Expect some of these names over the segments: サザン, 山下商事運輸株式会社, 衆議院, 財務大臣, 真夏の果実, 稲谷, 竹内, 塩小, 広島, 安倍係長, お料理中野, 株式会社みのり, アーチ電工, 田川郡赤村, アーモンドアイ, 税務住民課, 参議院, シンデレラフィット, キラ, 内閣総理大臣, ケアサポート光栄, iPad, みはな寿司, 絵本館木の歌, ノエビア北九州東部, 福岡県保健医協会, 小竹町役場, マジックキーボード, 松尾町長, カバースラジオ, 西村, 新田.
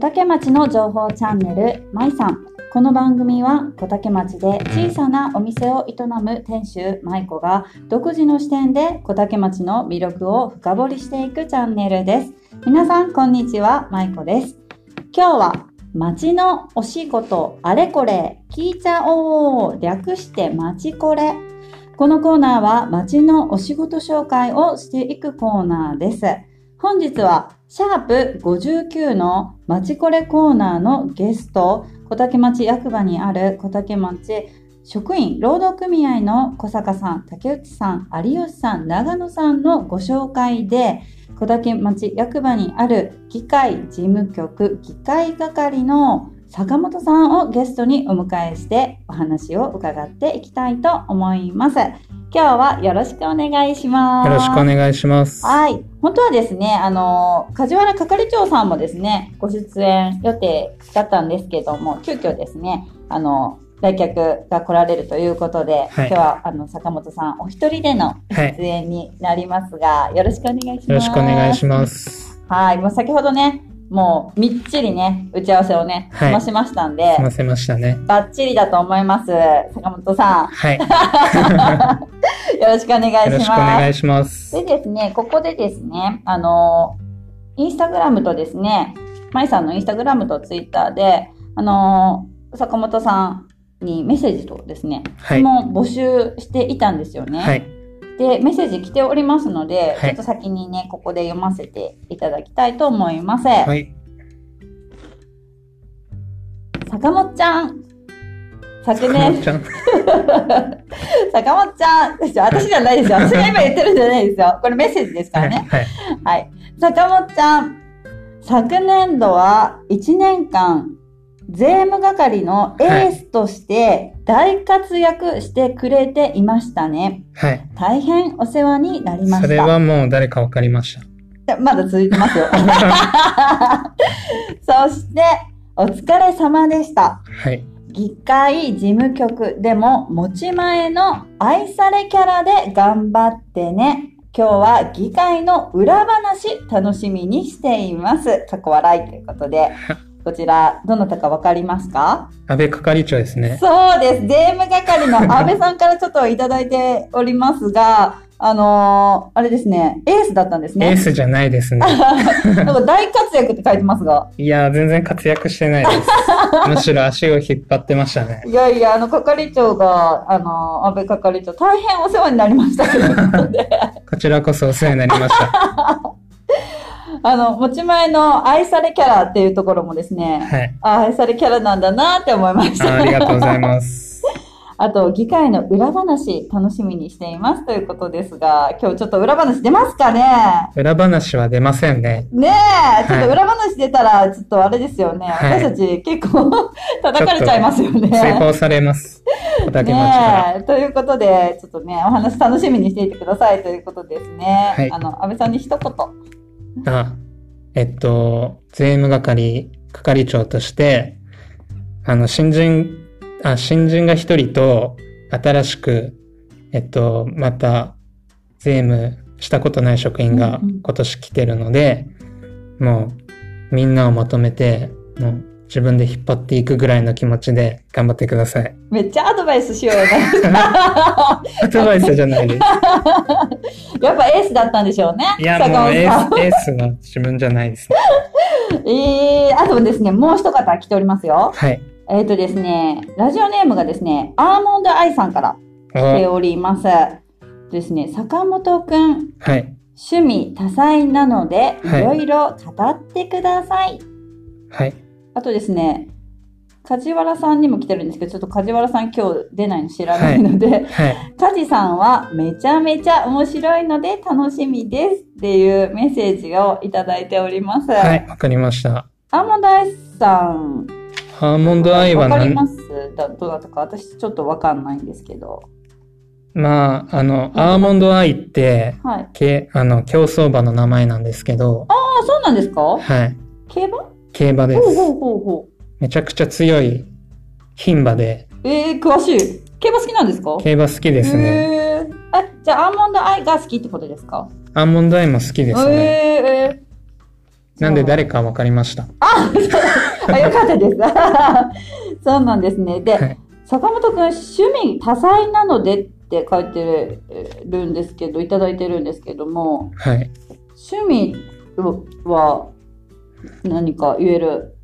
小竹町の情報チャンネルまいさん。この番組は小竹町で小さなお店を営む店主まいこが独自の視点で小竹町の魅力を深掘りしていくチャンネルです。皆さんこんにちは、まいこです。今日は町のお仕事あれこれ聞いちゃおう、略して町これ。このコーナーは町のお仕事紹介をしていくコーナーです。本日はシャープ59の町これコーナーのゲスト、小竹町役場にある小竹町職員労働組合の小坂さん、竹内さん、有吉さん、長野さんのご紹介で、小竹町役場にある議会事務局議会係の坂本さんをゲストにお迎えしてお話を伺っていきたいと思います。今日はよろしくお願いします。よろしくお願いします。はい。本当はですね、梶原係長さんもですね、ご出演予定だったんですけども、急遽ですね、来客が来られるということで、はい、今日は坂本さんお一人での出演になりますが、はい、よろしくお願いします。よろしくお願いします。はい。もう先ほどね、もうみっちりね、打ち合わせをね、済ませましたんで、済ませましたね。バッチリだと思います、坂本さん。はい。よろしくお願いします。よろしくお願いします。でですね、ここでですね、インスタグラムとですね、まいさんのインスタグラムとツイッターで、坂本さんにメッセージとですね、質問を募集していたんですよね。はい。で、メッセージ来ておりますので、はい、ちょっと先にね、ここで読ませていただきたいと思います。はい。坂本ちゃん。昨年坂本ちゃん私じゃないですよ、私が今言ってるんじゃないですよ、これメッセージですからね、はいはいはい、坂本ちゃん、昨年度は1年間税務係のエースとして大活躍してくれていましたね、はい、大変お世話になりました。それはもう誰か分かりました。まだ続いてますよそしてお疲れ様でした、はい、議会事務局でも持ち前の愛されキャラで頑張ってね。今日は議会の裏話楽しみにしています。過去笑いということで、こちらどなたかわかりますか？安倍係長ですね。そうです。税務係の安倍さんからちょっといただいておりますが、あれですね、エースだったんですね。エースじゃないですね。なんか大活躍って書いてますが。いや、全然活躍してないです。むしろ足を引っ張ってましたね。いやいや、係長が、安倍係長、大変お世話になりましたということで。こちらこそお世話になりました。持ち前の愛されキャラっていうところもですね、はい、愛されキャラなんだなって思いました。ありがとうございます。あと、議会の裏話、楽しみにしていますということですが、今日ちょっと裏話出ますかね？裏話は出ませんね。ねえ、ちょっと裏話出たら、ちょっとあれですよね。はい、私たち結構叩かれちゃいますよね。追放されます。小竹町から。ねえ、ということで、ちょっとね、お話楽しみにしていてくださいということですね。はい、安倍さんに一言。税務係、係長として、新人が一人と、新しく、また、税務したことない職員が今年来てるので、うんうん、もう、みんなをまとめて、もう、自分で引っ張っていくぐらいの気持ちで頑張ってください。めっちゃアドバイスしようよね。アドバイスじゃないです。やっぱエースだったんでしょうね。いや、もうエースの自分じゃないですね。あとですね、もう一方来ておりますよ。はい。ですね、ラジオネームがですね、アーモンドアイさんから来ております。ですね、坂本くん、はい、趣味多彩なので、はい、いろいろ語ってください。はい。あとですね、梶原さんにも来てるんですけど、ちょっと梶原さん今日出ないの知らないので、はいはい、梶さんはめちゃめちゃ面白いので楽しみですっていうメッセージをいただいております。はい、わかりました。アーモンドアイさん、アーモンドアイは何？わかります？どうだったか私ちょっとわかんないんですけど。まあ、アーモンドアイって、はい、競走馬の名前なんですけど。ああ、そうなんですか？はい。競馬です。ほう。めちゃくちゃ強い牝馬で。詳しい。競馬好きなんですか？競馬好きですね。じゃあアーモンドアイが好きってことですか？アーモンドアイも好きですね。なんで誰か分かりました。ああ、よかったです。そうなんですね。で、はい、坂本君、趣味多彩なのでって書いてるんですけど、いただいてるんですけども、はい、趣味は何か言える？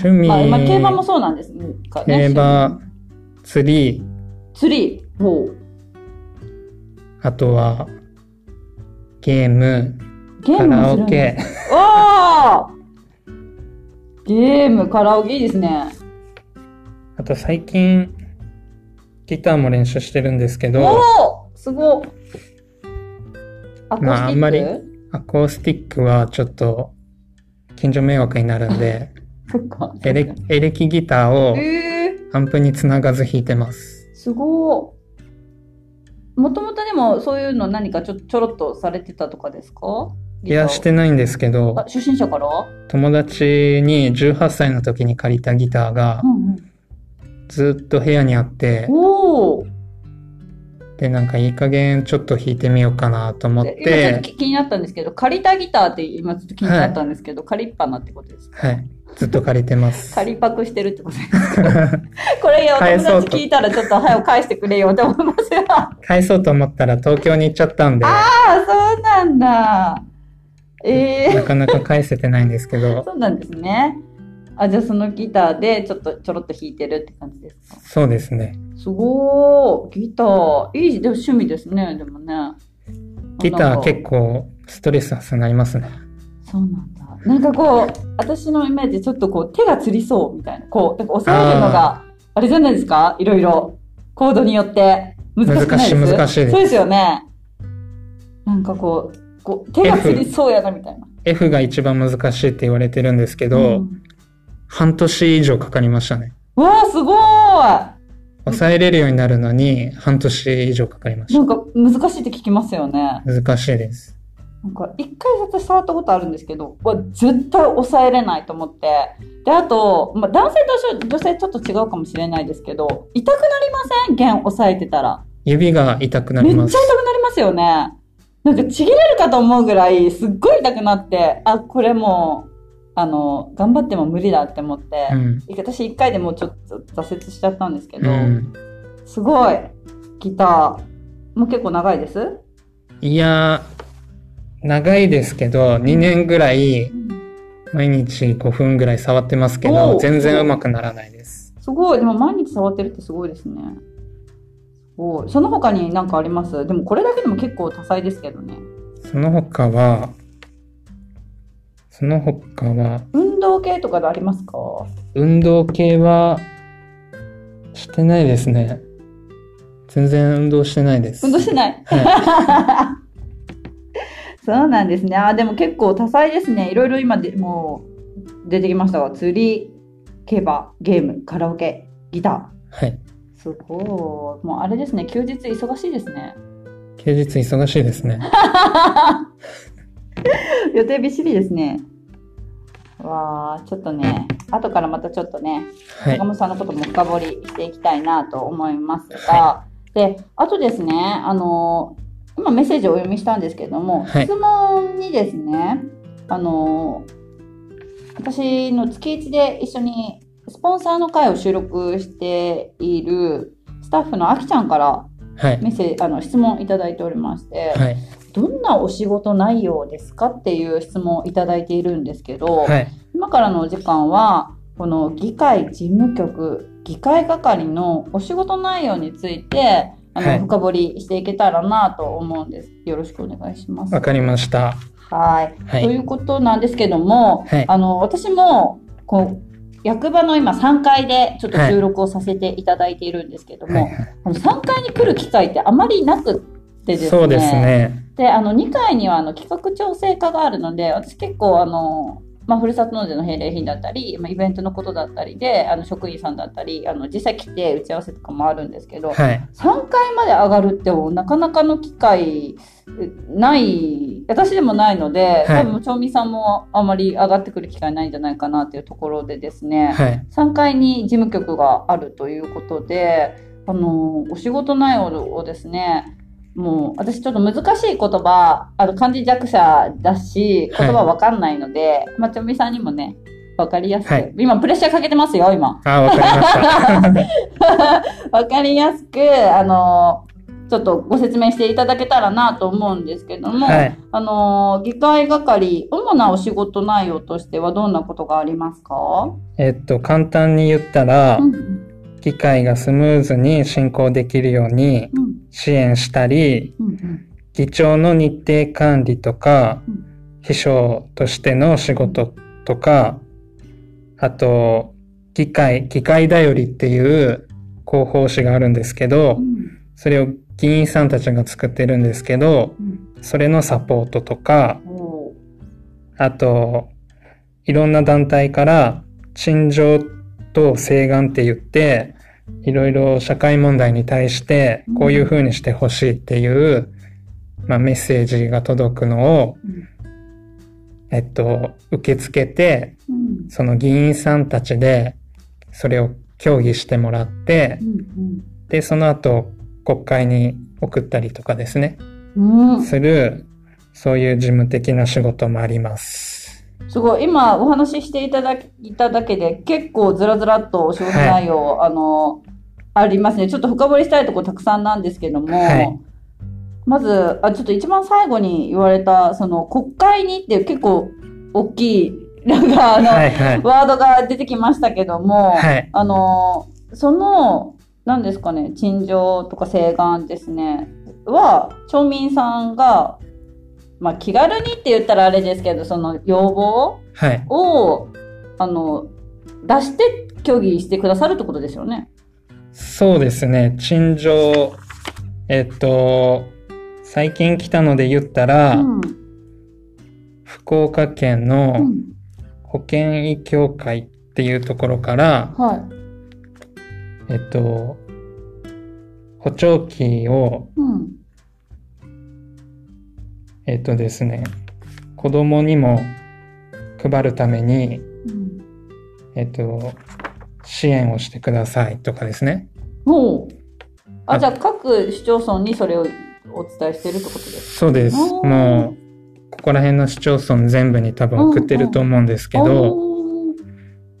趣味、まあ、競馬もそうなんですかね。競馬、釣り、もうあとはゲーム、カラオケ。おー、ゲーム、カラオケいいですね。あと最近ギターも練習してるんですけど。おー、すごい。まああんまりアコースティックはちょっと近所迷惑になるんでそっか、エレキギターをアンプにつながず弾いてます。すごい。もともとでもそういうの何かちょろっとされてたとかですか？いや、してないんですけど、初心者から友達に18歳の時に借りたギターがずっと部屋にあって、うんうん、でなんかいい加減ちょっと弾いてみようかなと思って。今気になったんですけど、借りたギターって今ちょっと気になったんですけど、はい、借りっぱなってことですか？はい、ずっと借りてます。借りパクしてるってことですか？これお友達聞いたらちょっと早く返してくれよって思いますよ。返そうと思ったら東京に行っちゃったんで。ああ、そうなんだ。なかなか返せてないんですけど。そうなんですね。あ、じゃあそのギターでちょろっと弾いてるって感じですか？そうですね。すごー、ギターいい。でも趣味ですね。でもね、ギター結構ストレス発散になりますね。そうなんだ。なんかこう、私のイメージちょっとこう手がつりそうみたいな、こうなんか抑えるのがあれじゃないですか？いろいろコードによって難しくないです？難しいです。そうですよね。なんかこう手がつりそうやなみたいな。F が一番難しいって言われてるんですけど、うん、半年以上かかりましたね。うわー、すごーい。抑えれるようになるのに半年以上かかりました。なんか難しいって聞きますよね。難しいです。なんか一回私触ったことあるんですけど、絶対抑えれないと思って。で、あと、まあ、男性と女性ちょっと違うかもしれないですけど、痛くなりません？弦抑えてたら指が痛くなります。めっちゃ痛くなりますよね。なんかちぎれるかと思うぐらいすっごい痛くなって、あ、これもう頑張っても無理だって思って、うん、私一回でもうちょっと挫折しちゃったんですけど、うん、すごい。ギターもう結構長いです？いやー、長いですけど2年ぐらい毎日5分ぐらい触ってますけど、全然上手くならないです。すごい。でも毎日触ってるってすごいですね。お、その他に何かあります？でもこれだけでも結構多彩ですけどね。その他は運動系とかでありますか？運動系はしてないですね。全然運動してないです。運動してない、はい。そうなんですね。あ、でも結構多彩ですね。いろいろ今でもう出てきましたが、釣り、競馬、ゲーム、カラオケ、ギター。はい。すごい。もうあれですね。休日忙しいですね。休日忙しいですね。予定びっしりですね。わー、ちょっとね、後からまたちょっとね、はい、坂本さんのことも深掘りしていきたいなと思いますが、はい、で、あとですね、今メッセージをお読みしたんですけども、はい、質問にですね、私の月1で一緒にスポンサーの会を収録しているスタッフのあきちゃんからメッセージ、はい、質問いただいておりまして、はい、どんなお仕事内容ですかっていう質問をいただいているんですけど、はい、今からのお時間はこの議会事務局議会係のお仕事内容についてはい、深掘りしていけたらなと思うんです。よろしくお願いします。わかりました。はい、はい、ということなんですけども、はい、私もこう役場の今3階でちょっと収録をさせていただいているんですけども、はいはい、3階に来る機会ってあまりなくてですね。そうですね。で、2階には企画調整課があるので、私結構まあ、ふるさと納税の返礼品だったり、まあ、イベントのことだったりで職員さんだったり実際来て打ち合わせとかもあるんですけど、はい、3階まで上がるってなかなかの機会ない、私でもないので、はい、多分町民さんもあまり上がってくる機会ないんじゃないかなというところでですね、はい、3階に事務局があるということでお仕事内容をですねもう私ちょっと難しい言葉、漢字弱者だし言葉わかんないので、はい、まあ、ちょみさんにもねわかりやすく、はい、今プレッシャーかけてますよ今。あ、わかりました。わかりやすくちょっとご説明していただけたらなと思うんですけども、はい、議会係、主なお仕事内容としてはどんなことがありますか？簡単に言ったら、うん、議会がスムーズに進行できるように支援したり、うんうん、議長の日程管理とか、うん、秘書としての仕事とか、あと議会だよりっていう広報誌があるんですけど、うん、それを議員さんたちが作ってるんですけど、それのサポートとか、あといろんな団体から陳情と請願って言って、いろいろ社会問題に対してこういう風にしてほしいっていう、まあ、メッセージが届くのを、受け付けて、その議員さんたちでそれを協議してもらって、でその後国会に送ったりとかですね、うん、する、そういう事務的な仕事もあります。すごい、今お話ししていただけで結構ずらずらっとお仕事内容、はい、ありますね。ちょっと深掘りしたいところたくさんなんですけども、はい、まずちょっと一番最後に言われたその国会にっていう結構大きいなんかはいはい、ワードが出てきましたけども、はい、その何ですかね、陳情とか請願ですねは町民さんが、まあ、気軽にって言ったらあれですけど、その要望を、はい、出して協議してくださるってことですよね。そうですね。陳情、最近来たので言ったら、うん、福岡県の保健医協会っていうところから、うん、はい、補聴器を、うん、ですね、子供にも配るために、うん、支援をしてくださいとかですね。おう、じゃあ各市町村にそれをお伝えしてるってことですか？そうです。もうここら辺の市町村全部に多分送ってると思うんですけど、うんうん、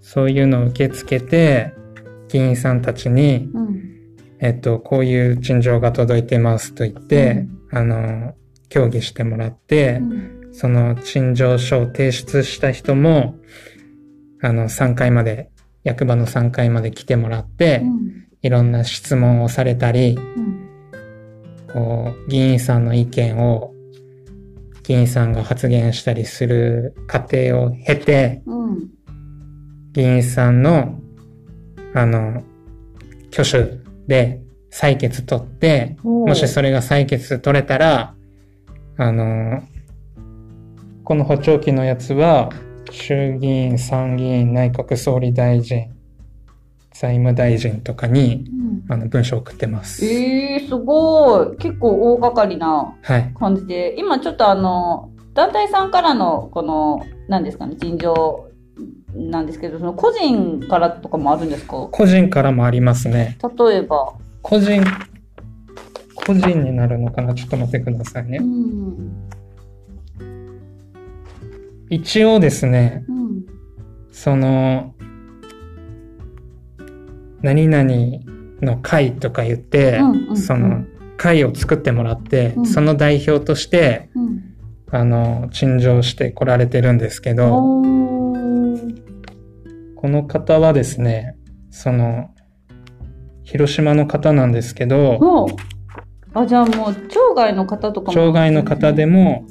そういうのを受け付けて議員さんたちに、うん、こういう陳情が届いてますと言って、うん、協議してもらって、うん、その陳情書を提出した人も、3階まで、役場の3階まで来てもらって、うん、いろんな質問をされたり、うん、こう、議員さんの意見を、議員さんが発言したりする過程を経て、うん、議員さんの挙手で採決取って、もしそれが採決取れたら、この補聴器のやつは、衆議院、参議院、内閣総理大臣、財務大臣とかに、うん、文章を送ってます。すごい。結構大掛かりな感じで、はい、今ちょっと団体さんからの、この、何ですかね、陳情、なんですけど、その個人からとかもあるんですか？個人からもありますね。例えば個人になるのかな、ちょっと待ってくださいね。うん、一応ですね、うん、その何々の会とか言って、うんうんうん、その会を作ってもらって、うん、その代表として、うん、陳情してこられてるんですけど、この方はですね、その広島の方なんですけど、じゃあもう町外の方とかも、町外の方でも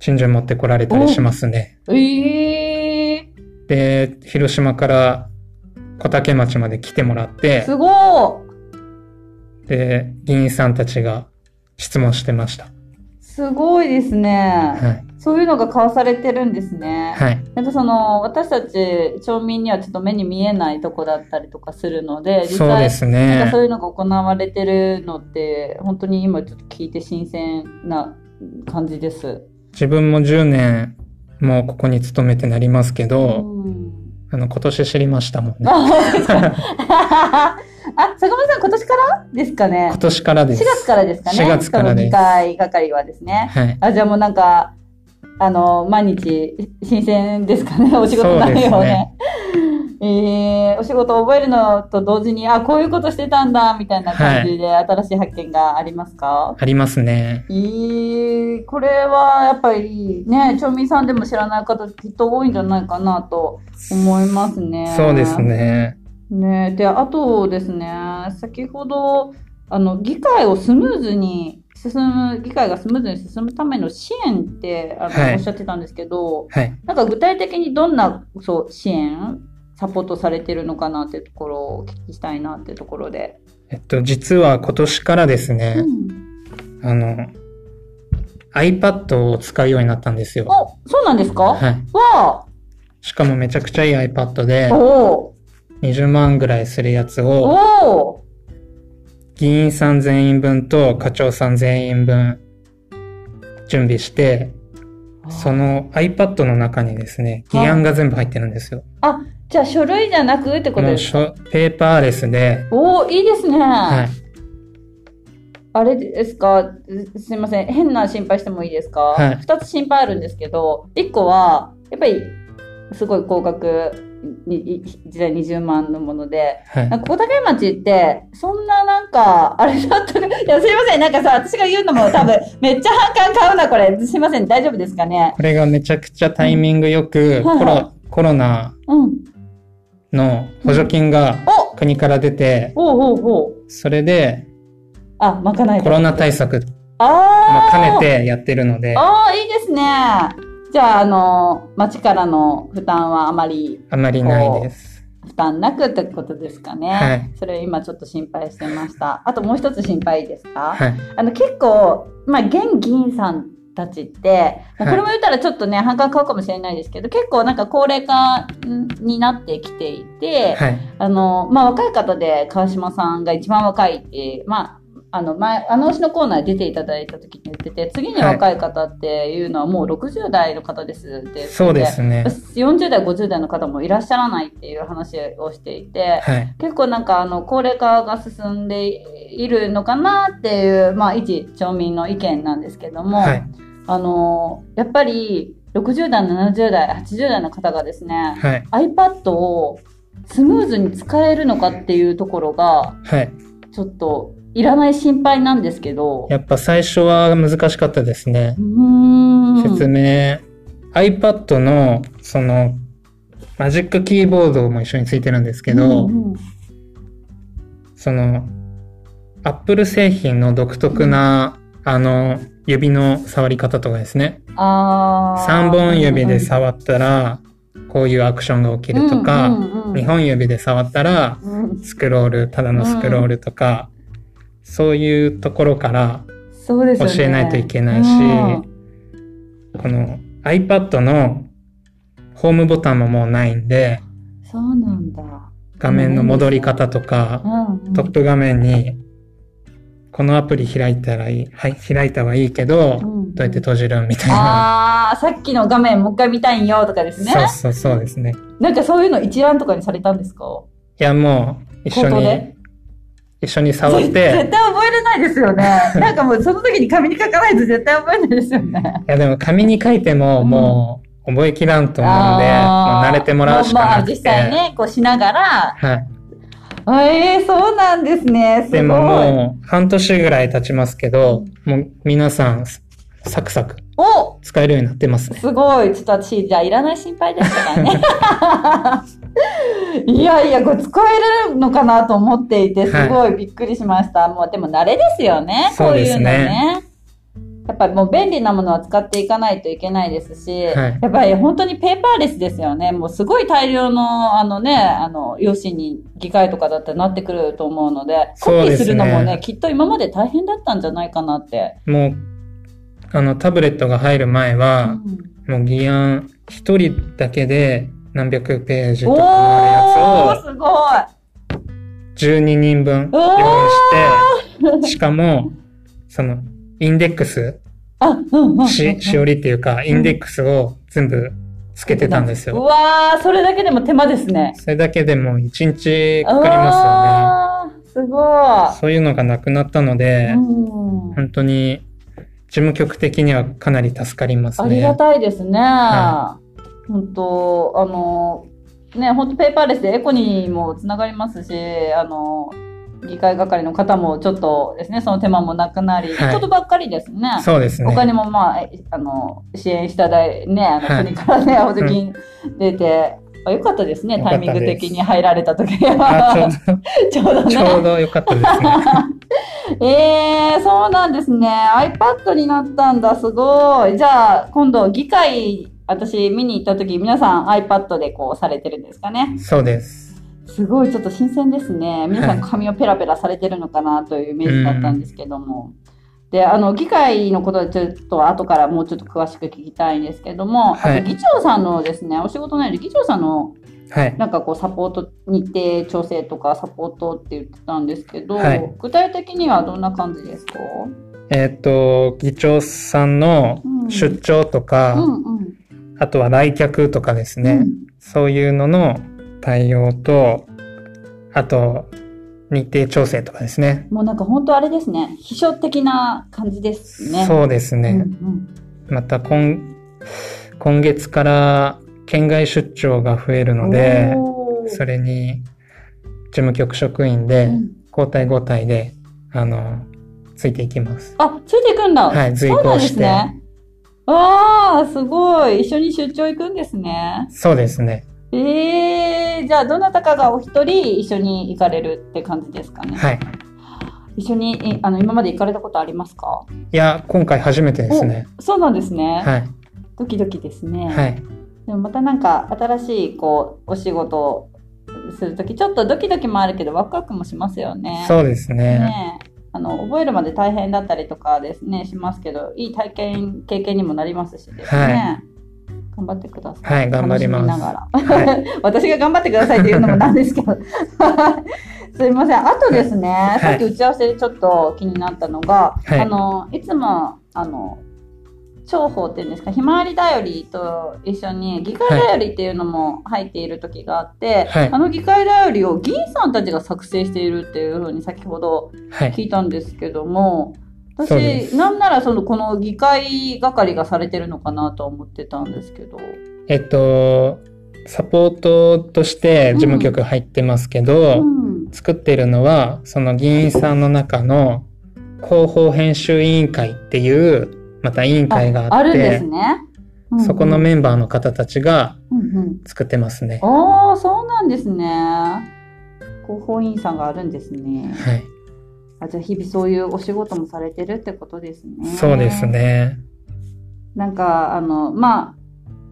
陳情持ってこられたりしますね。で広島から小竹町まで来てもらって、すごい。で議員さんたちが質問してました。すごいですね、はい、そういうのが交わされてるんですね、はい、その私たち町民にはちょっと目に見えないとこだったりとかするので、実際そうですね、なんかそういうのが行われてるのって本当に今ちょっと聞いて新鮮な感じです。自分も10年もうここに勤めてなりますけど、今年知りましたもんね。あ、坂本さん今年からですかね。今年からです。4月からですかね。4月からです。この2回係はですね。はい。あ、じゃあもうなんか、毎日新鮮ですかね、お仕事内容ね。お仕事を覚えるのと同時に、あ、こういうことしてたんだみたいな感じで、はい、新しい発見がありますか？ありますね。これはやっぱりね、町民さんでも知らない方きっと多いんじゃないかなと思いますね。そうですね。ね、で、あとですね、先ほど議会をスムーズに進む、議会がスムーズに進むための支援っておっしゃってたんですけど、はい、なんか具体的にどんな支援サポートされてるのかなっていうところをお聞きしたいなっていうところで、実は今年からですね、うん、iPad を使うようになったんですよ。お、そうなんですか？はい。わー。しかもめちゃくちゃいい iPad で、20万ぐらいするやつを、議員さん全員分と課長さん全員分準備して、その iPad の中にですね、議案が全部入ってるんですよ。あ、じゃあ書類じゃなくってことですか？ペーパーレスで。おー、いいですね。はい。あれですか、すいません。変な心配してもいいですか？はい。2つ心配あるんですけど、1個は、やっぱり、すごい高額。時代20万のもので、はい、なんか小竹町ってそんななんかあれだったね。いや、すいません、なんかさ、私が言うのも多分めっちゃ反感買うなこれ。すいません、大丈夫ですかね。これがめちゃくちゃタイミングよく、うん、はいはい、コロナの補助金が国から出て、それでまかないコロナ対策も兼ねてやってるので、いいですね。じゃあ、町からの負担はあまりないです。負担なくってことですかね。はい、それ今ちょっと心配してました。あともう一つ心配ですか？はい、結構、現議員さんたちって、これも言ったらちょっとね、反感買うかもしれないですけど、結構なんか高齢化になってきていて、はい、若い方で川島さんが一番若いって、前、推しのコーナーに出ていただいた時に言ってて、次に若い方っていうのはもう60代の方ですって、はい、そうですね。40代、50代の方もいらっしゃらないっていう話をしていて、はい、結構なんか高齢化が進んでいるのかなっていう、一町民の意見なんですけども、はい、やっぱり60代、70代、80代の方がですね、はい、iPad をスムーズに使えるのかっていうところが、はい、ちょっといらない心配なんですけど、やっぱ最初は難しかったですね。説明、 iPad のそのマジックキーボードも一緒についてるんですけど、その Apple 製品の独特な、指の触り方とかですね、3本指で触ったらこういうアクションが起きるとか、2本指で触ったらスクロール、ただのスクロールとか、そういうところから教えないといけないし、この iPad のホームボタンももうないんで、そうなんだ、画面の戻り方とか、トップ画面にこのアプリ開いたはいいけど、どうやって閉じるみたいな。さっきの画面もう一回見たいんよとかですね。そうですね。なんかそういうの一覧とかにされたんですか？いや、もう一緒に触って、絶対覚えれないですよね。なんかもうその時に紙に書かないと絶対覚えないですよね。いや、でも紙に書いてももう覚えきらんと思うんで、もう慣れてもらうしかなくて、実際ね、こうしながら、はい、そうなんですね。すごい。でももう半年ぐらい経ちますけど、もう皆さんサクサク使えるようになってますね。すごい。ちょっと私、じゃあいらない心配でしたからね。いやいや、これ使えるのかなと思っていて、すごいびっくりしました。はい、もうでも慣れですよね。そうですね。こういうのね。やっぱりもう便利なものは使っていかないといけないですし、はい、やっぱり本当にペーパーレスですよね。もうすごい大量の用紙に議会とかだってなってくると思うので、コピーするのもね、きっと今まで大変だったんじゃないかなって。もうタブレットが入る前は、もう議案一人だけで何百ページとかのやつを、すごい、12人分用意して、しかもそのインデックス、しおりっていうか、インデックスを全部つけてたんですよ。うわー、それだけでも手間ですね。それだけでも1日かかりますよね。すごい。そういうのがなくなったので、うん、本当に事務局的にはかなり助かりますね。ありがたいですね。はい、本当ね、本当ペーパーレスでエコにもつながりますし、議会係の方もちょっとですね、その手間もなくなり、はい、ことばっかりですね。そうですね。お金もまあ支援しただいね、国からね、補助金出て。良かったですね。タイミング的に入られた時はちょうどね。ちょうど良かったですね。そうなんですね。iPad になったんだ。すごい。じゃあ今度議会私見に行った時、皆さん iPad でこうされてるんですかね。そうです。すごいちょっと新鮮ですね。皆さん髪をペラペラされてるのかなというイメージだったんですけども。で議会のことはちょっと後からもうちょっと詳しく聞きたいんですけども、はい、議長さんのですね、お仕事内で議長さんの、はい、なんかこうサポート、日程調整とかサポートって言ってたんですけど、はい、具体的にはどんな感じですか？議長さんの出張とか、うんうんうん、あとは来客とかですね、うん、そういうのの対応と、あと日程調整とかですね。もうなんか本当あれですね。秘書的な感じですね。そうですね。うんうん、また今月から県外出張が増えるので、それに事務局職員で交代交代で、ついていきます。あ、ついていくんだ。はい、随行して。そうなんですね。ああ、すごい。一緒に出張行くんですね。そうですね。じゃあどなたかがお一人一緒に行かれるって感じですかね。はい。一緒に今まで行かれたことありますか？いや、今回初めてですね。そうなんですね。はい。ドキドキですね。はい。でもまたなんか新しいこうお仕事をするときちょっとドキドキもあるけどワクワクもしますよね。そうですね。ね、覚えるまで大変だったりとかですねしますけど、いい経験にもなりますしですね。はい。頑張ってください。はい、頑張ります。楽しみながら。はい、私が頑張ってくださいっていうのもなんですけど。すいません。あとですね、はい、さっき打ち合わせでちょっと気になったのが、はい、いつも、重宝っていうんですか、ひまわりだよりと一緒に議会だよりっていうのも入っている時があって、はい、議会だよりを議員さんたちが作成しているっていうふうに先ほど聞いたんですけども、はい、私、なんならこの議会係がされてるのかなと思ってたんですけど。サポートとして事務局入ってますけど、うん、作ってるのは、その議員さんの中の広報編集委員会っていう、また委員会があって、あるんですね。うんうん、そこのメンバーの方たちが作ってますね。うんうん、ああ、そうなんですね。広報委員さんがあるんですね。はい。じゃあ日々そういうお仕事もされてるってことですね。そうですね。なんかま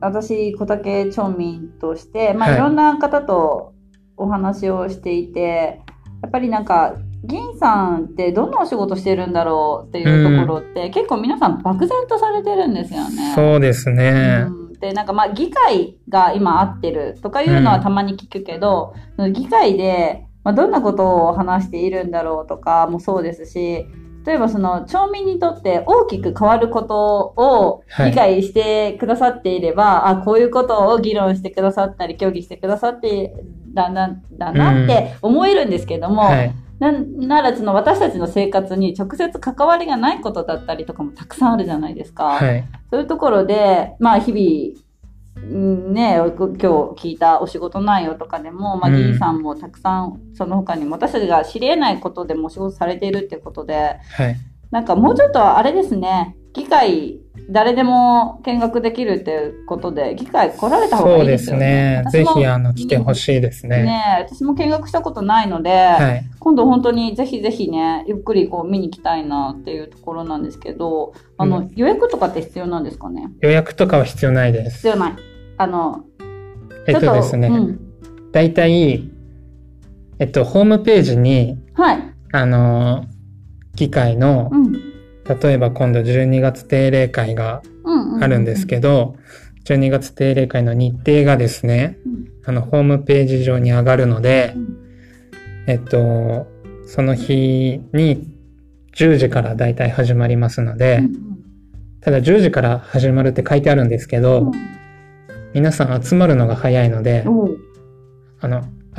あ私小竹町民として、まあ、はい、いろんな方とお話をしていて、やっぱりなんか議員さんってどんなお仕事してるんだろうっていうところって、結構皆さん漠然とされてるんですよね。そうですね。でなんかまあ議会が今合ってるとかいうのはたまに聞くけど、議会でまあ、どんなことを話しているんだろうとかもそうですし、例えば町民にとって大きく変わることを理解してくださっていれば、はい、あ、こういうことを議論してくださったり、協議してくださってだなって思えるんですけども、はい、なら私たちの生活に直接関わりがないことだったりとかもたくさんあるじゃないですか。はい、そういうところで、まあ日々、ね、今日聞いたお仕事内容とかでも、まあ、議員さんもたくさん、その他にも私たちが知り得ないことでもお仕事されているってことで、はい、なんかもうちょっとあれですね、議会誰でも見学できるっていうことで、議会来られた方がいいですよね。そうですね。ぜひ来てほしいですね。ね、私も見学したことないので、はい、今度本当にぜひぜひね、ゆっくりこう見に行きたいなっていうところなんですけど、予約とかって必要なんですかね？予約とかは必要ないです。必要ない。ですね、うん、だいたい、ホームページに、はい、議会の、うん、例えば今度12月定例会があるんですけど、12月定例会の日程がですね、ホームページ上に上がるので、その日に10時からだいたい始まりますので、ただ10時から始まるって書いてあるんですけど、皆さん集まるのが早いので、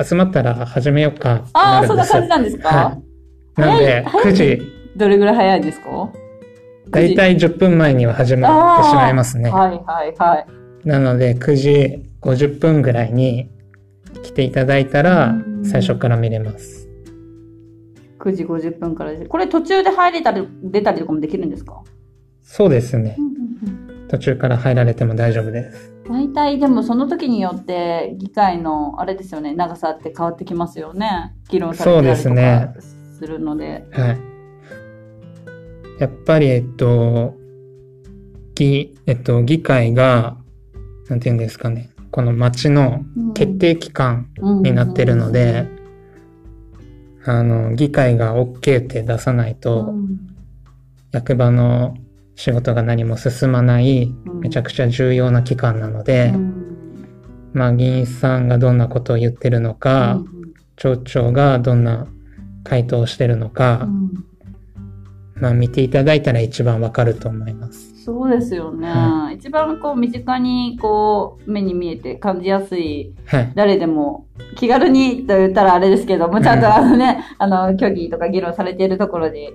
集まったら始めようかってなるんです。ああ、そんな感じなんですか、はい、なので9時どれぐらい早いですか？だいたい10分前には始まってしまいますね。はいはいはい。なので9時50分ぐらいに来ていただいたら最初から見れます。9時50分からです。これ途中で入れたり出たりとかもできるんですか？そうですね。途中から入られても大丈夫です。大体でもその時によって議会のあれですよね、長さって変わってきますよね。議論されたりとかするので。そうですね。はい。やっぱり議会がなんていうんですかね、この町の決定機関になってるので、議会が OK って出さないと、役場の仕事が何も進まない、めちゃくちゃ重要な機関なので、まあ議員さんがどんなことを言ってるのか、町長がどんな回答をしてるのか、まあ、見ていただいたら一番わかると思います。そうですよね。はい、一番こう身近にこう目に見えて感じやすい、はい、誰でも気軽にと言ったらあれですけども、ちゃんと虚偽とか議論されているところで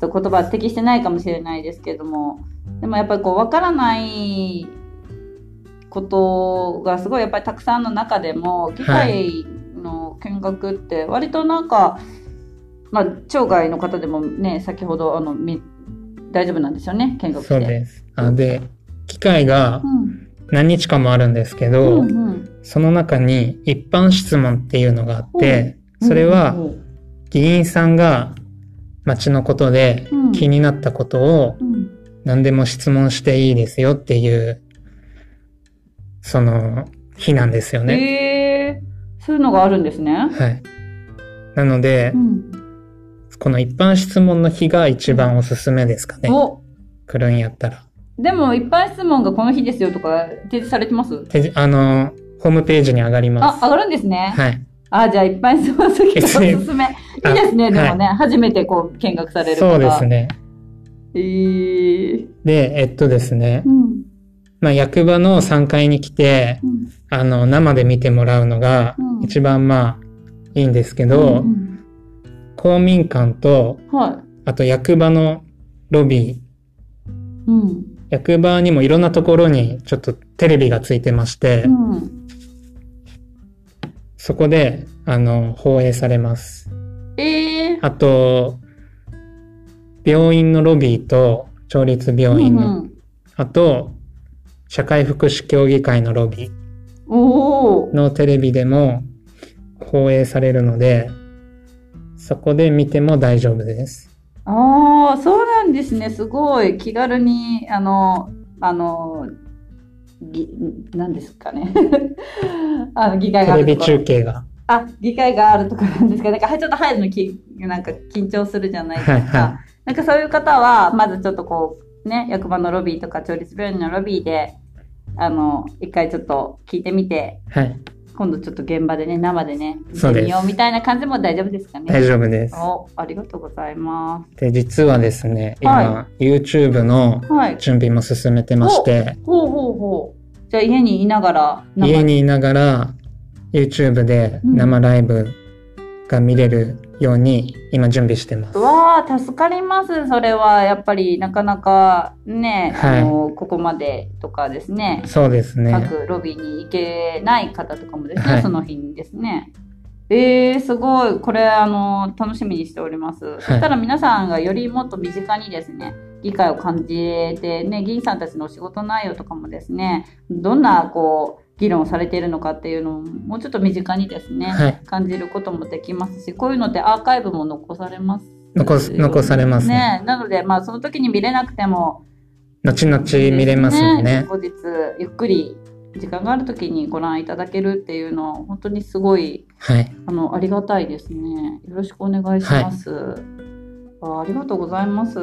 ちょっと言葉適してないかもしれないですけれども、でもやっぱりこうわからないことがすごいやっぱりたくさんの中でも議会の見学って割となんか、はいまあ、町外の方でもね、先ほど大丈夫なんですよね、見学して。そうです。で、機会が何日間もあるんですけど、その中に一般質問っていうのがあって、それは議員さんが町のことで気になったことを何でも質問していいですよっていう、その日なんですよね。そういうのがあるんですね。はい。なので、この一般質問の日が一番おすすめですかね。来るんやったら。でも一般質問がこの日ですよとか提示されてます？ホームページに上がります。あ、上がるんですね。はい。じゃあ一般質問先がおすすめ。いいですね、でもね、はい、初めてこう見学される方。そうですね。で、ですね、まあ役場の3階に来て、生で見てもらうのが一番まあいいんですけど、公民館と、あと役場のロビー、役場にもいろんなところにちょっとテレビがついてまして、そこで放映されます。あと病院のロビーと町立病院の、あと社会福祉協議会のロビーのテレビでも放映されるので。そこで見ても大丈夫です。ああ、そうなんですね。すごい気軽に何ですかね。議会があるところ。テレビ中継が。議会があるところなんですか。ちょっと入るのなんか緊張するじゃないですか。なんかそういう方はまずちょっとこうね、役場のロビーとか町立病院のロビーで一回ちょっと聞いてみて。はい。今度ちょっと現場でね、生でね、見てみようみたいな感じも大丈夫ですかね。大丈夫です。ありがとうございます。で、実はですね、今、YouTube の準備も進めてまして、じゃあ家にいながら、YouTube で生ライブが見れるように今準備してます。わあ、助かります。それはやっぱりなかなかね、ここまでとかですね。そうですね。各ロビーに行けない方とかもですね、その日にですね。すごい。これ楽しみにしております。そしたら皆さんがよりもっと身近にですね、議会を感じてね、議員さんたちのお仕事内容とかもですね、どんなこう議論されているのかっていうのをもうちょっと身近にですね、感じることもできますし、こういうのってアーカイブも残されます、残されますね。なので、まあその時に見れなくても後々見れますよね。後日ゆっくり時間がある時にご覧いただけるっていうのは本当にすごい、ありがたいですね。よろしくお願いします。ありがとうございます。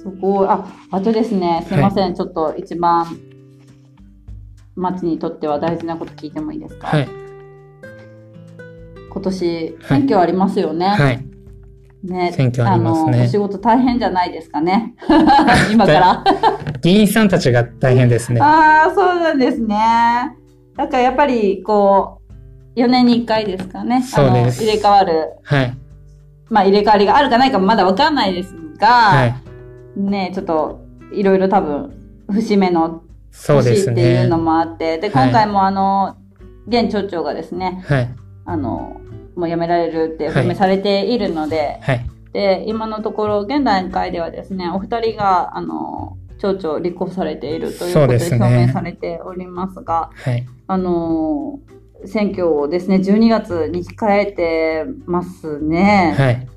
すごい。あとですね、すいません、ちょっと一番町にとっては大事なこと聞いてもいいですか？今年選挙ありますよね。ね、選挙ありますね。お仕事大変じゃないですかね。今から議員さんたちが大変ですね。そうなんですね。だからやっぱりこう4年に1回ですかね。そうです。入れ替わる、はい、まあ、入れ替わりがあるかないかもまだ分かんないですが、はい、ね、ちょっといろいろ多分節目の年っていうのもあって、で、今回も現町長がですね、はい、もう辞められるって表明されているので、はいはい、で、今のところ現段階ではですね、お二人が町長を立候補されているということで表明されておりますが、はい、選挙をですね12月に控えてますね、はい、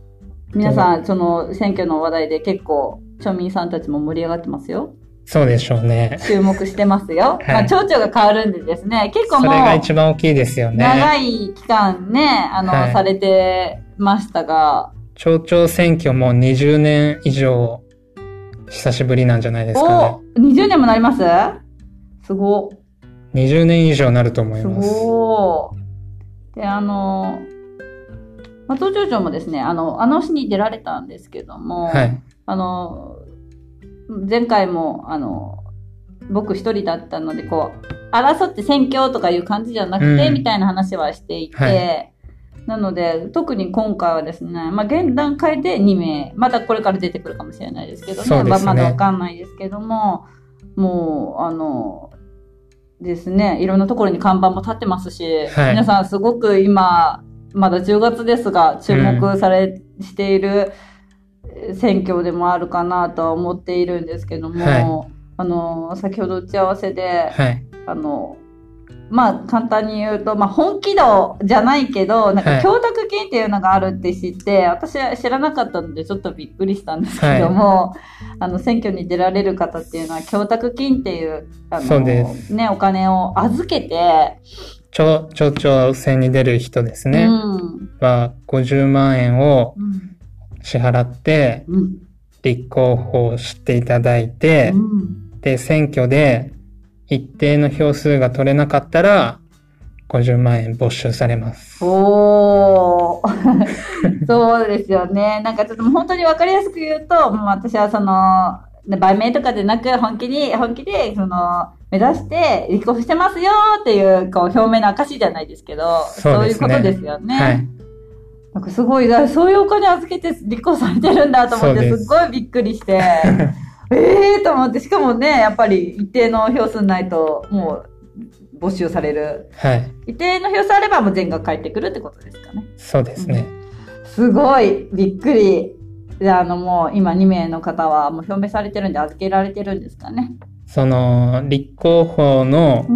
皆さんその選挙の話題で結構町民さんたちも盛り上がってますよ。そうでしょうね。注目してますよ、はい、まあ、町長が変わるんでですね、結構もうそれが一番大きいですよね。長い期間ねはい、されてましたが、町長選挙も20年以上久しぶりなんじゃないですかね。お、20年もなります？すごっ。20年以上になると思います。すごー。で、松尾町長もですね、市に出られたんですけども、はい、前回も、僕一人だったので、こう、争って選挙とかいう感じじゃなくて、みたいな話はしていて、はい、なので、特に今回はですね、まあ、現段階で2名、またこれから出てくるかもしれないですけどね、そうですね。まだわかんないですけども、もう、ですね、いろんなところに看板も立ってますし、はい、皆さんすごく今まだ10月ですが注目している選挙でもあるかなとは思っているんですけども、はい、先ほど打ち合わせで、はい、まあ簡単に言うと、まあ、本気度じゃないけどなんか供託金っていうのがあるって知って、はい、私は知らなかったのでちょっとびっくりしたんですけども、はい、選挙に出られる方っていうのは供託金っていう、そうですね、お金を預けて町長選に出る人ですね、うん、は50万円を支払って立候補していただいて、うん、で選挙で一定の票数が取れなかったら50万円没収されます。おーそうですよね。なんかちょっと本当に分かりやすく言うと、もう私はその売名とかでなく本気でその目指して立候補してますよっていうこう表明の証じゃないですけど、そうですね、そういうことですよね。はい、なんかすごいそういうお金預けて立候補されてるんだと思ってすっごいびっくりして。と思って、しかもね、やっぱり一定の票数ないと、もう没収される。はい。一定の票数あれば、もう全額返ってくるってことですかね。そうですね。うん、すごい、びっくり。で、もう今2名の方は、もう表明されてるんで、預けられてるんですかね。立候補の、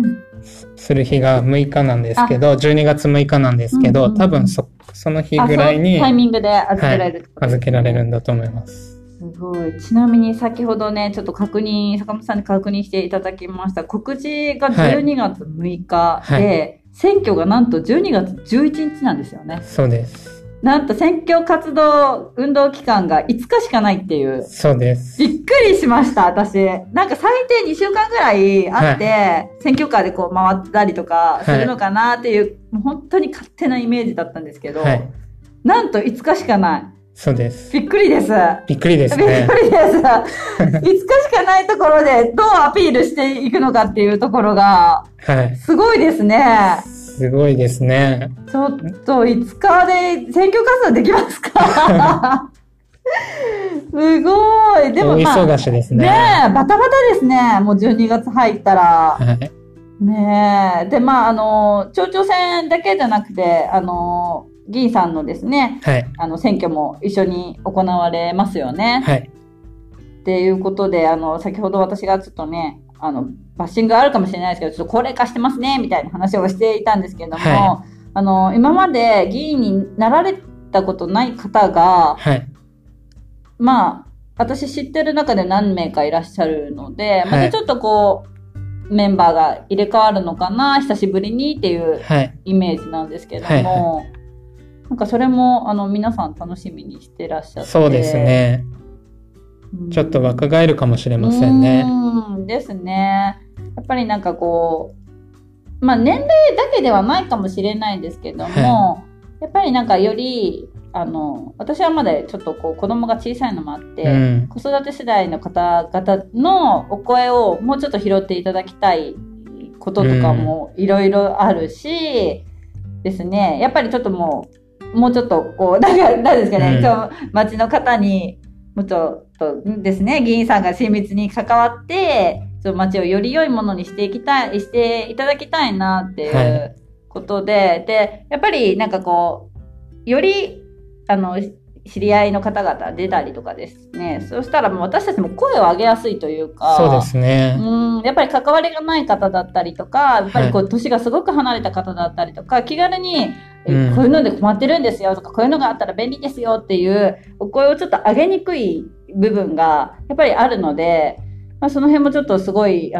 する日が6日なんですけど、12月6日なんですけど、多分その日ぐらいに。タイミングで預けられる、ね、はい。預けられるんだと思います。すごい。ちなみに先ほどね、ちょっと坂本さんに確認していただきました。告示が12月6日で、はい、選挙がなんと12月11日なんですよね。そうです。なんと選挙活動運動期間が5日しかないっていう。そうです。びっくりしました、私。なんか最低2週間ぐらいあって、はい、選挙カーでこう回ったりとかするのかなっていう、はい、もう本当に勝手なイメージだったんですけど、はい、なんと5日しかない。そうです。びっくりです。びっくりですね。びっくりです。5日しかないところでどうアピールしていくのかっていうところが、はい。すごいですね。すごいですね。ちょっと5日で選挙活動できますかすごい。でも、まあ、大忙しですね。ねえ、バタバタですね。もう12月入ったら。はい。ねえ。で、まあ、町長選だけじゃなくて、議員さんのですね、はい、選挙も一緒に行われますよね。はい、っていうことで、先ほど私がちょっとね、バッシングがあるかもしれないですけど、ちょっと高齢化してますねみたいな話をしていたんですけども、はい、今まで議員になられたことない方が、はい、まあ私知ってる中で何名かいらっしゃるので、はい、またちょっとこう。メンバーが入れ替わるのかな、久しぶりにっていうイメージなんですけども、はいはいはい、なんかそれも皆さん楽しみにしてらっしゃって、そうですね、ちょっと若返るかもしれませんね。うんですね。やっぱりなんかこう、まあ年齢だけではないかもしれないんですけども、はい、やっぱりなんかより私はまだちょっとこう子供が小さいのもあって、うん、子育て世代の方々のお声をもうちょっと拾っていただきたいこととかもいろいろあるし、ですね、やっぱりちょっともうちょっとこうなんですかね、今日町の方にもうちょっとですね、議員さんが親密に関わってちょっと町をより良いものにしていただきたいなっていうことで、はい、でやっぱりなんかこうより知り合いの方々出たりとかですね、そうしたらもう私たちも声を上げやすいというか、そうですね、やっぱり関わりがない方だったりとか、やっぱりこう年がすごく離れた方だったりとか、はい、気軽にこういうので困ってるんですよとか、こういうのがあったら便利ですよっていうお声をちょっと上げにくい部分がやっぱりあるので、まあ、その辺もちょっとすごい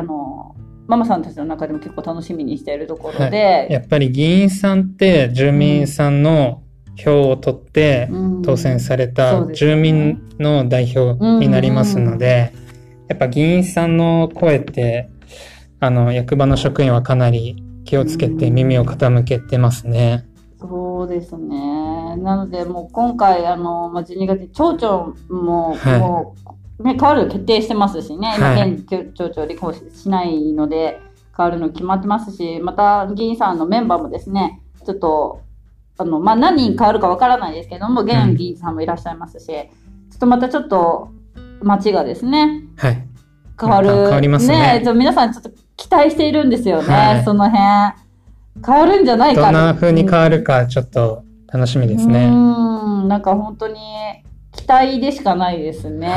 ママさんたちの中でも結構楽しみにしているところで、はい、やっぱり議員さんって住民さんの票を取って当選された住民の代表になりますので、やっぱ議員さんの声って役場の職員はかなり気をつけて耳を傾けてますね。そうですね。なのでもう今回12月町長も、はい、もうね、変わる決定してますしね、はい、今現町長立候補しないので変わるの決まってますし、また議員さんのメンバーもですね、ちょっとまあ、何人変わるかわからないですけども、現議員さんもいらっしゃいますし、ちょっとまたちょっと町がですね、はい、変わりますね。皆さんちょっと期待しているんですよね、はい、その辺変わるんじゃないか、どんな風に変わるかちょっと楽しみですね。なんか本当に期待でしかないですね、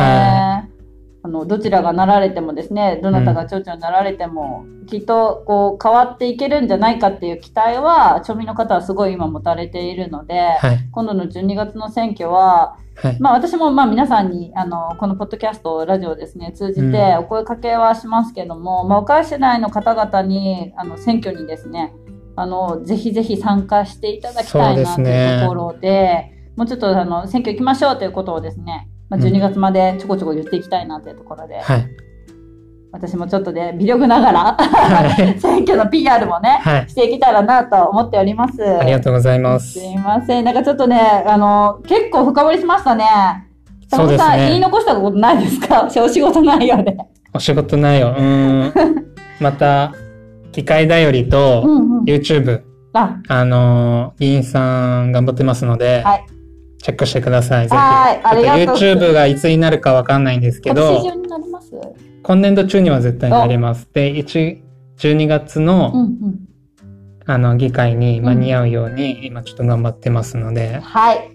はい、どちらがなられてもですね、どなたが町長になられても、きっとこう変わっていけるんじゃないかっていう期待は町民の方はすごい今持たれているので、はい、今度の12月の選挙は、はい、まあ、私もまあ皆さんにこのポッドキャストラジオですね通じてお声かけはしますけども、まあ、若い世代の方々に選挙にですねぜひぜひ参加していただきたいなというところ で、もうちょっと選挙行きましょうということをですね、まあ、12月までちょこちょこ言っていきたいなというところで、はい、私もちょっとで、微力ながら、はい、選挙の PR もね、はい、していけたらなと思っております。ありがとうございます。すいません、なんかちょっとね結構深掘りしましたね。そうですね。言い残したことないですか？お仕事内容で。お仕事内容また機械だよりと YouTube、議員さん頑張ってますので、はい、チェックしてください。ぜひ。YouTube がいつになるかわかんないんですけど、今年中になります。今年度中には絶対になります。で、12月の、うんうん、議会に間に合うように、うん、今ちょっと頑張ってますので、はい、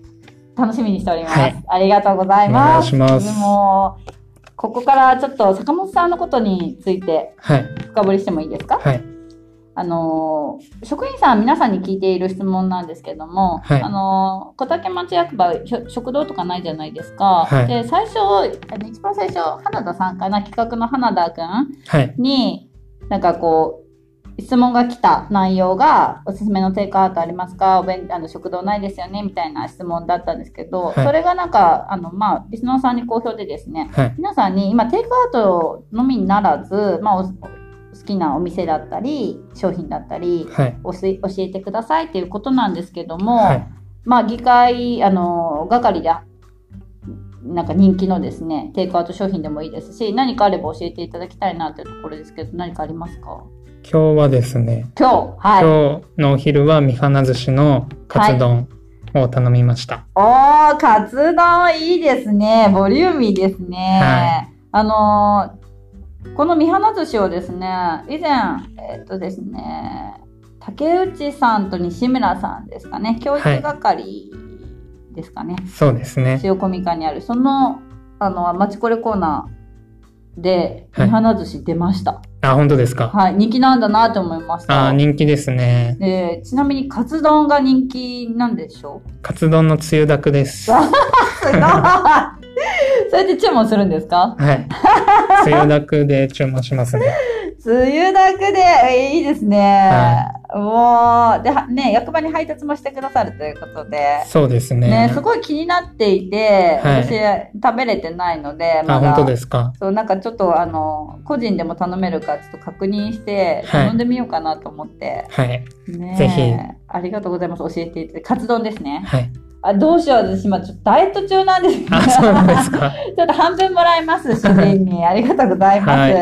楽しみにしております。はい、ありがとうございます。お願いします。もここからちょっと坂本さんのことについて深掘りしてもいいですか？はい。職員さん皆さんに聞いている質問なんですけども、はい、小竹町役場食堂とかないじゃないですか、はい、で一番最初花田さんかな、企画の花田くんに、はい、なんかこう質問が来た内容がおすすめのテイクアウトありますか、食堂ないですよねみたいな質問だったんですけど、はい、それがなんかまあリスナーさんに好評でですね、はい、皆さんに今テイクアウトのみにならず、まあ好きなお店だったり商品だったり、はい、教えてくださいっていうことなんですけども、はい、まあ議会係でなんか人気のですねテイクアウト商品でもいいですし、何かあれば教えていただきたいなというところですけど、何かありますか？今日はですね、はい、今日のお昼はみはな寿司のカツ丼を頼みました、はい、おー、カツ丼いいですね、ボリューミーですね、はい、このみはな寿司をですね、以前、ですね、竹内さんと西村さんですかね、教育係ですかね、はい、そうですね、塩小みかにある、その、町これコーナーで、みはな寿司出ました。はい、あ、本当ですか。はい、人気なんだなと思いました。あ、人気ですね。ちなみに、カツ丼が人気なんでしょう？カツ丼のつゆだくです。すごいそれで注文するんですか？はい。つゆだくで注文しますね。つゆだくでいいですね。はい、もうでね、役場に配達もしてくださるということで。そうですね。ね、すごい気になっていて、はい、私食べれてないので、まだ。あ、本当ですか。そう、なんかちょっと個人でも頼めるかちょっと確認して頼んでみようかなと思って。はい。ね、ぜひ。ありがとうございます。教えていただいて、カツ丼ですね。はい。あ、どうしよう、私今ちょっとダイエット中なんですけど。あ、そうなんですか。ちょっと半分もらいます、主人に。ありがとうございます、はい。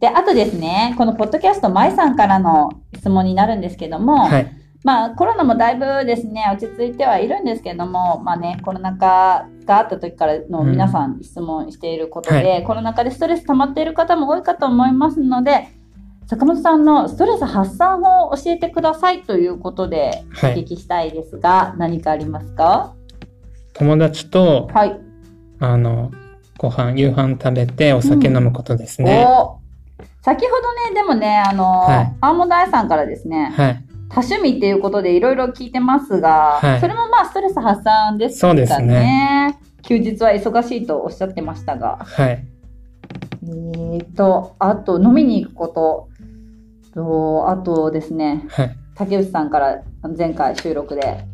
で、あとですね、このポッドキャスト、まいさんからの質問になるんですけども、はい、まあコロナもだいぶですね落ち着いてはいるんですけども、まあね、コロナ禍があった時からの皆さん質問していることで、はい、コロナ禍でストレス溜まっている方も多いかと思いますので、坂本さんのストレス発散を教えてくださいということでお聞きしたいですが、はい、何かありますか？友達と、はい、夕飯食べてお酒飲むことですね、先ほどねでもねはい、アーモンドアイさんからですね、はい、多趣味っていうことでいろいろ聞いてますが、はい、それもまあストレス発散ですかね。そうですね。休日は忙しいとおっしゃってましたが、はい、あと飲みに行くことと、あとですね、はい、竹内さんから前回収録で、はい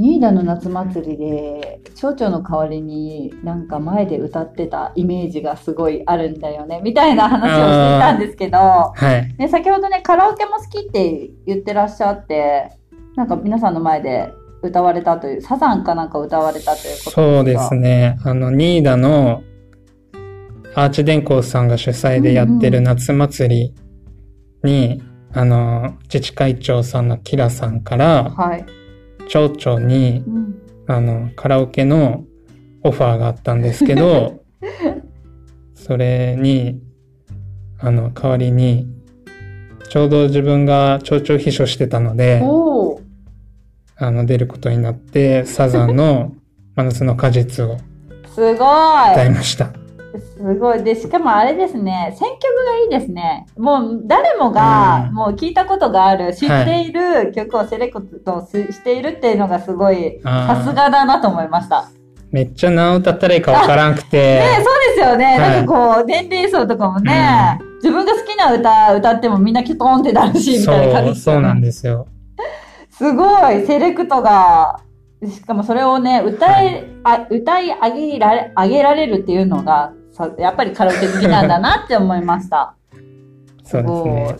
新田の夏祭りで蝶々の代わりになんか前で歌ってたイメージがすごいあるんだよねみたいな話をしていたんですけど、はいね、先ほどねカラオケも好きって言ってらっしゃって、なんか皆さんの前で歌われたというサザンかなんか歌われたということですか？そうですね、新田のアーチ電工さんが主催でやってる夏祭りに、うん、自治会長さんのキラさんから、はい蝶々に、うん、カラオケのオファーがあったんですけどそれに代わりにちょうど自分が蝶々秘書してたので出ることになって、サザンの真夏の果実を歌いました。すごい。でしかもあれですね、選曲がいいですね。もう誰もがもう聞いたことがある、知っている曲をセレクトしているっていうのがすごいさすがだなと思いました。めっちゃ何を歌ったらいいか分からなくて、ね、そうですよね、はい、なんかこう年齢層とかもね、うん、自分が好きな歌歌ってもみんなキュコーンってなるしみたいな感じ、ね、そうなんですよ。すごいセレクトが、しかもそれをね歌い上げられるっていうのがやっぱりカラオケ好きなんだなって思いましたそうですね。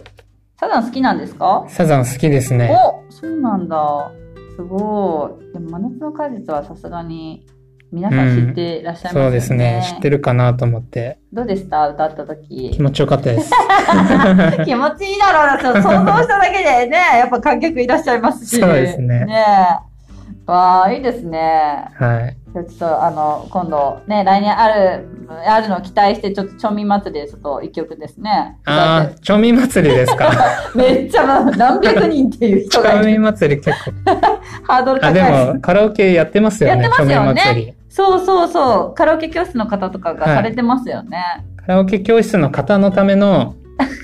サザン好きなんですか？サザン好きですね。お、そうなんだ。すごい。でも真夏の果実はさすがに皆さん知ってらっしゃいますよね、うん、そうですね。知ってるかなと思って。どうでした？歌った時気持ちよかったです気持ちいいだろうな。ちょっと想像しただけでねやっぱ観客いらっしゃいますし、そうですね、ねわあいいですね。はい。ちょっと今度ね来年あるのを期待して、ちょっと町民祭りでちょっと一曲ですね。ああ町民祭りですか？めっちゃ何百人っていう人がいる。町民祭り結構ハードル高いです。あでもカラオケやってますよね。やってますよね。町民祭り。そうそうそう、カラオケ教室の方とかがされてますよね。はい、カラオケ教室の方のための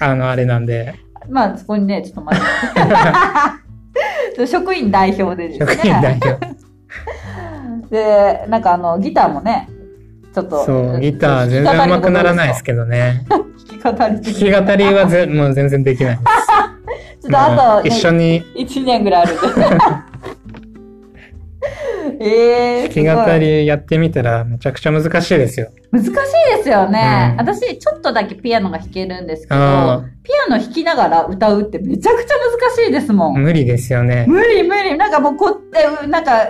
あれなんで。まあそこにねちょっと待って。職員代表でですね。職員代表でなんかギターもねちょっとそうギター全然上手くならないですけどね。弾き語りはもう全然できないですちょっとあと、ね、一緒に1年ぐらいある弾き語りやってみたらめちゃくちゃ難しいですよ。難しいですよね、うん、私ちょっとだけピアノが弾けるんですけど、ピアノ弾きながら歌うってめちゃくちゃ難しいですもん。無理ですよね。無理なんかもうこってなんか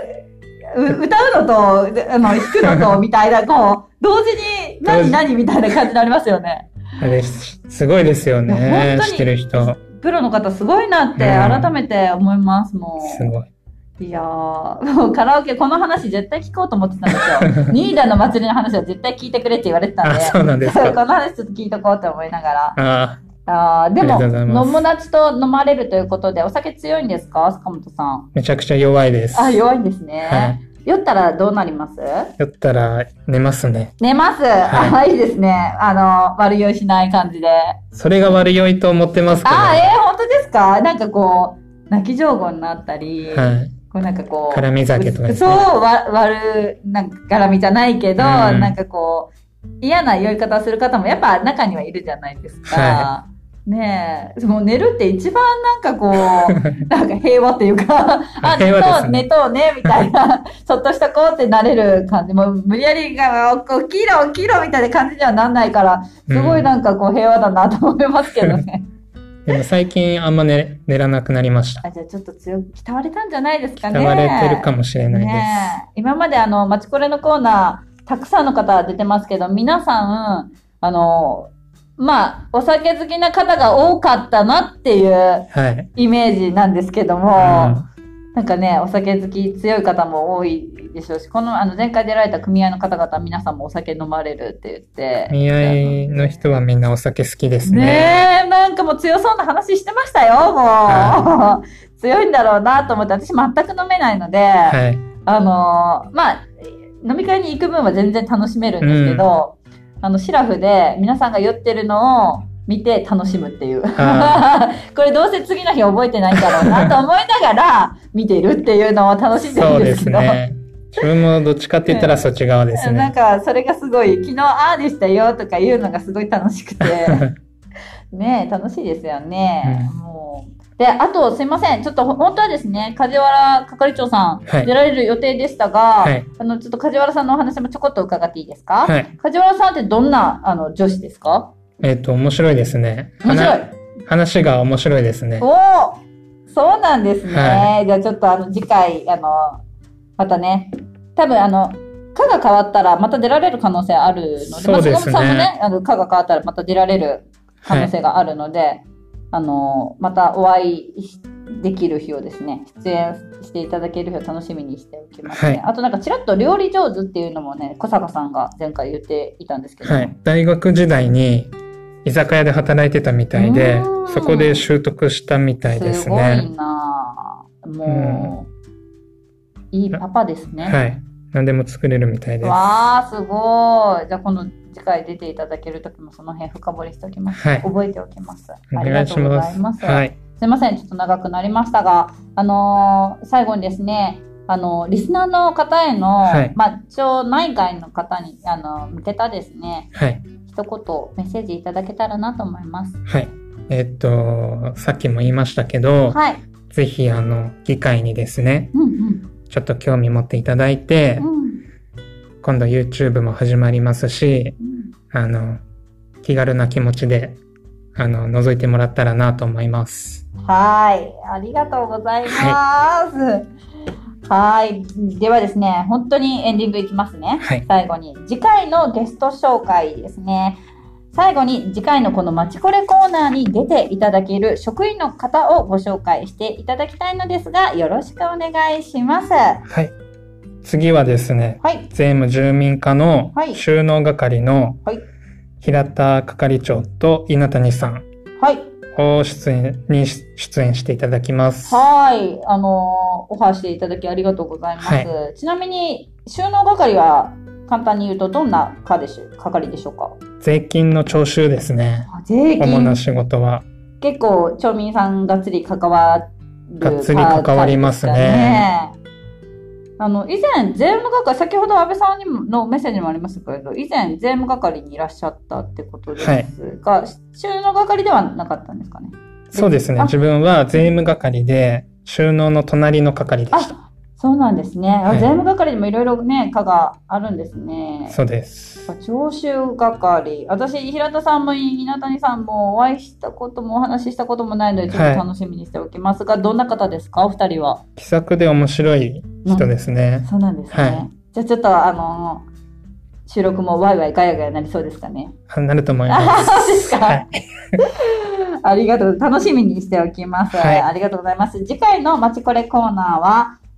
歌うのと弾くのとみたいなこう同時に何みたいな感じになりますよね。あれすごいですよね。知ってる人プロの方すごいなって改めて思いますもん、うん、すごい。いやもうカラオケこの話絶対聞こうと思ってたんですよ新田の祭りの話は絶対聞いてくれって言われてたんで、そうなんですかこの話ちょっと聞いとこうと思いながら。でも友達と飲まれるということでお酒強いんですか坂本さん？めちゃくちゃ弱いです。あ、弱いんですね、はい、酔ったらどうなります？酔ったら寝ますね。寝ます、はい、いいですね。悪酔いしない感じで。それが悪酔いと思ってますけど。本当ですか？なんかこう泣き上戸になったり、はいなんかこう絡み酒とか、ね、そう悪なんか絡みじゃないけど、うん、なんかこう嫌な酔い方する方もやっぱ中にはいるじゃないですか、はい、ねえもう寝るって一番なんかこうなんか平和っていうかあ、ね、寝とうねみたいなそっとしとこうってなれる感じもう無理やりが起きろみたいな感じにはなんないからすごいなんかこう平和だなと思いますけどねでも最近あんま寝らなくなりました。じゃあちょっと強く鍛われたんじゃないですかね。鍛われてるかもしれないです、ね、今までマチコレのコーナーたくさんの方出てますけど皆さんまあ、お酒好きな方が多かったなっていうイメージなんですけども、はいうん、なんかね、お酒好き強い方も多いでしょうし、この前回出られた組合の方々、皆さんもお酒飲まれるって言って。組合の人はみんなお酒好きですね。ねえ、なんかもう強そうな話してましたよ、もう。はい、強いんだろうなと思って、私全く飲めないので、はい、まあ、飲み会に行く分は全然楽しめるんですけど、うんシラフで皆さんが酔ってるのを見て楽しむっていうこれどうせ次の日覚えてないんだろうなと思いながら見ているっていうのを楽しんでるんですけどそうですね自分もどっちかって言ったらそっち側ですねなんかそれがすごい昨日ああでしたよとか言うのがすごい楽しくてねえ楽しいですよね、うん、もうであとすいませんちょっと本当はですね梶原係長さん、はい、出られる予定でしたが、はい、ちょっと梶原さんのお話もちょこっと伺っていいですか、はい、梶原さんってどんな女子ですか面白いですね面白い話が面白いですねおおそうなんですね、はい、じゃあちょっと次回またね多分科が変わったらまた出られる可能性あるのでそうですね、まあ、菅本さんもね科が変わったらまた出られる可能性があるので、はい、またお会いできる日をですね出演していただける日を楽しみにしておきますね、はい、あとなんかちらっと料理上手っていうのもね小坂さんが前回言っていたんですけど、はい、大学時代に居酒屋で働いてたみたいでそこで習得したみたいですねすごいなもう、うん、いいパパですねはい何でも作れるみたいですわーすごいじゃあこの次回出ていただけるときもその辺深掘りしておきます、はい、覚えておきますありがとうございます、はい、すいませんちょっと長くなりましたが最後にですねリスナーの方への、はい、まあ町内外の方に向けたですね、はい、一言メッセージいただけたらなと思いますはいさっきも言いましたけど、はい、ぜひ議会にですね、うんうん、ちょっと興味持っていただいて、うん今度 YouTube も始まりますし、うん、気軽な気持ちで覗いてもらったらなと思います。はい、ありがとうございます。はい、ではですね、本当にエンディングいきますね。はい、最後に次回のゲスト紹介ですね。最後に次回のこのまちこれコーナーに出ていただける職員の方をご紹介していただきたいのですが、よろしくお願いします。はい。次はですね、はい、税務住民課の収納係の平田係長と稲谷さんを出演していただきます。はい、オファーしていただきありがとうございます。はい、ちなみに収納係は簡単に言うとどんな係でしょうか？税金の徴収ですね。税金。主な仕事は。結構町民さんがっつり関わる。がっつり関わりますね。以前税務係先ほど安倍さんにものメッセージもありましたけれど以前税務係にいらっしゃったってことですが、はい、収納係ではなかったんですかねそうですね自分は税務係で収納の隣の係でしたあそうなんですね、はい、税務係でもいろいろね課があるんですねそうです徴収係私平田さんも稲谷さんもお会いしたこともお話ししたこともないのでちょっと楽しみにしておきますが、はい、どんな方ですかお二人は気さくで面白い人ですね。そうなんですね。はい、じゃあちょっと収録もワイワイガヤガヤなりそうですかね。なると思います。そうですか。はい、ありがとう楽しみにしておきます、はい。ありがとうございます。次回のまちこれコーナ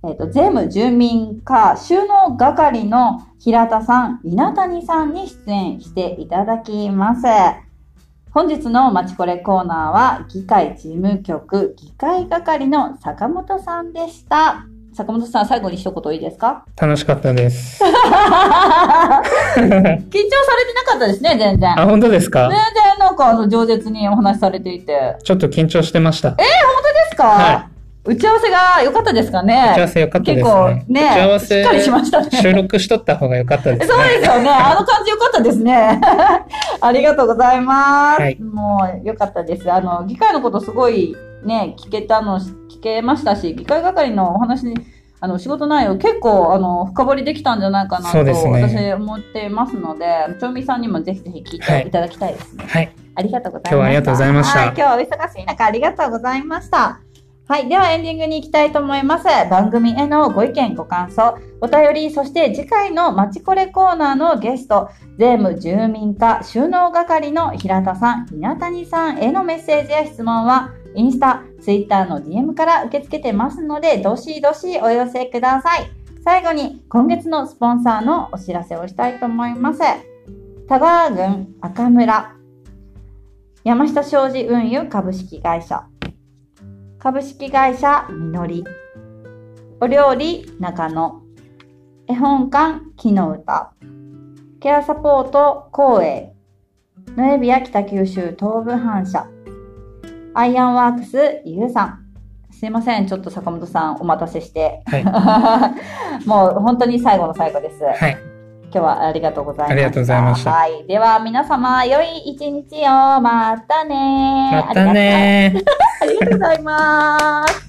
ーは税務住民課収納係の平田さん、稲谷さんに出演していただきます。本日のまちこれコーナーは議会事務局議会係の坂本さんでした。坂本さん、最後に一言いいですか？楽しかったです。緊張されてなかったですね、全然。あ、本当ですか？全然、なんか、饒舌にお話しされていて。ちょっと緊張してました。本当ですか？はい。打ち合わせが良かったですかね？打ち合わせ良かったですね。結構ね、打ち合わせしっかりしましたね。収録しとった方が良かったですね。そうですよね。感じ良かったですね。ありがとうございます。はい、もう、良かったです。議会のことすごい、ね、聞けましたし、議会係のお話に、仕事内容結構、深掘りできたんじゃないかなと、私思っていますので、町民さんにもぜひぜひ聞いていただきたいですね。はい。ありがとうございました。今日はありがとうございました。今日はお忙しい中、ありがとうございました。はい。ではエンディングに行きたいと思います。番組へのご意見、ご感想、お便り、そして次回のまちこれコーナーのゲスト、税務住民課収納係の平田さん、稲谷さんへのメッセージや質問は、インスタ、ツイッターの DM から受け付けてますので、どしどしお寄せください。最後に今月のスポンサーのお知らせをしたいと思います。田川郡赤村、山下商事運輸株式会社、株式会社みのり、お料理中野、絵本館木の歌、ケアサポート光栄、ノエビア北九州東部反社、アイアンワークスゆうさん。すいません、ちょっと坂本さんお待たせして、はい、もう本当に最後の最後です、はい、今日はありがとうございました。ありがとうございました、はい、では皆様良い一日を。またね。またね。ありがとうございます。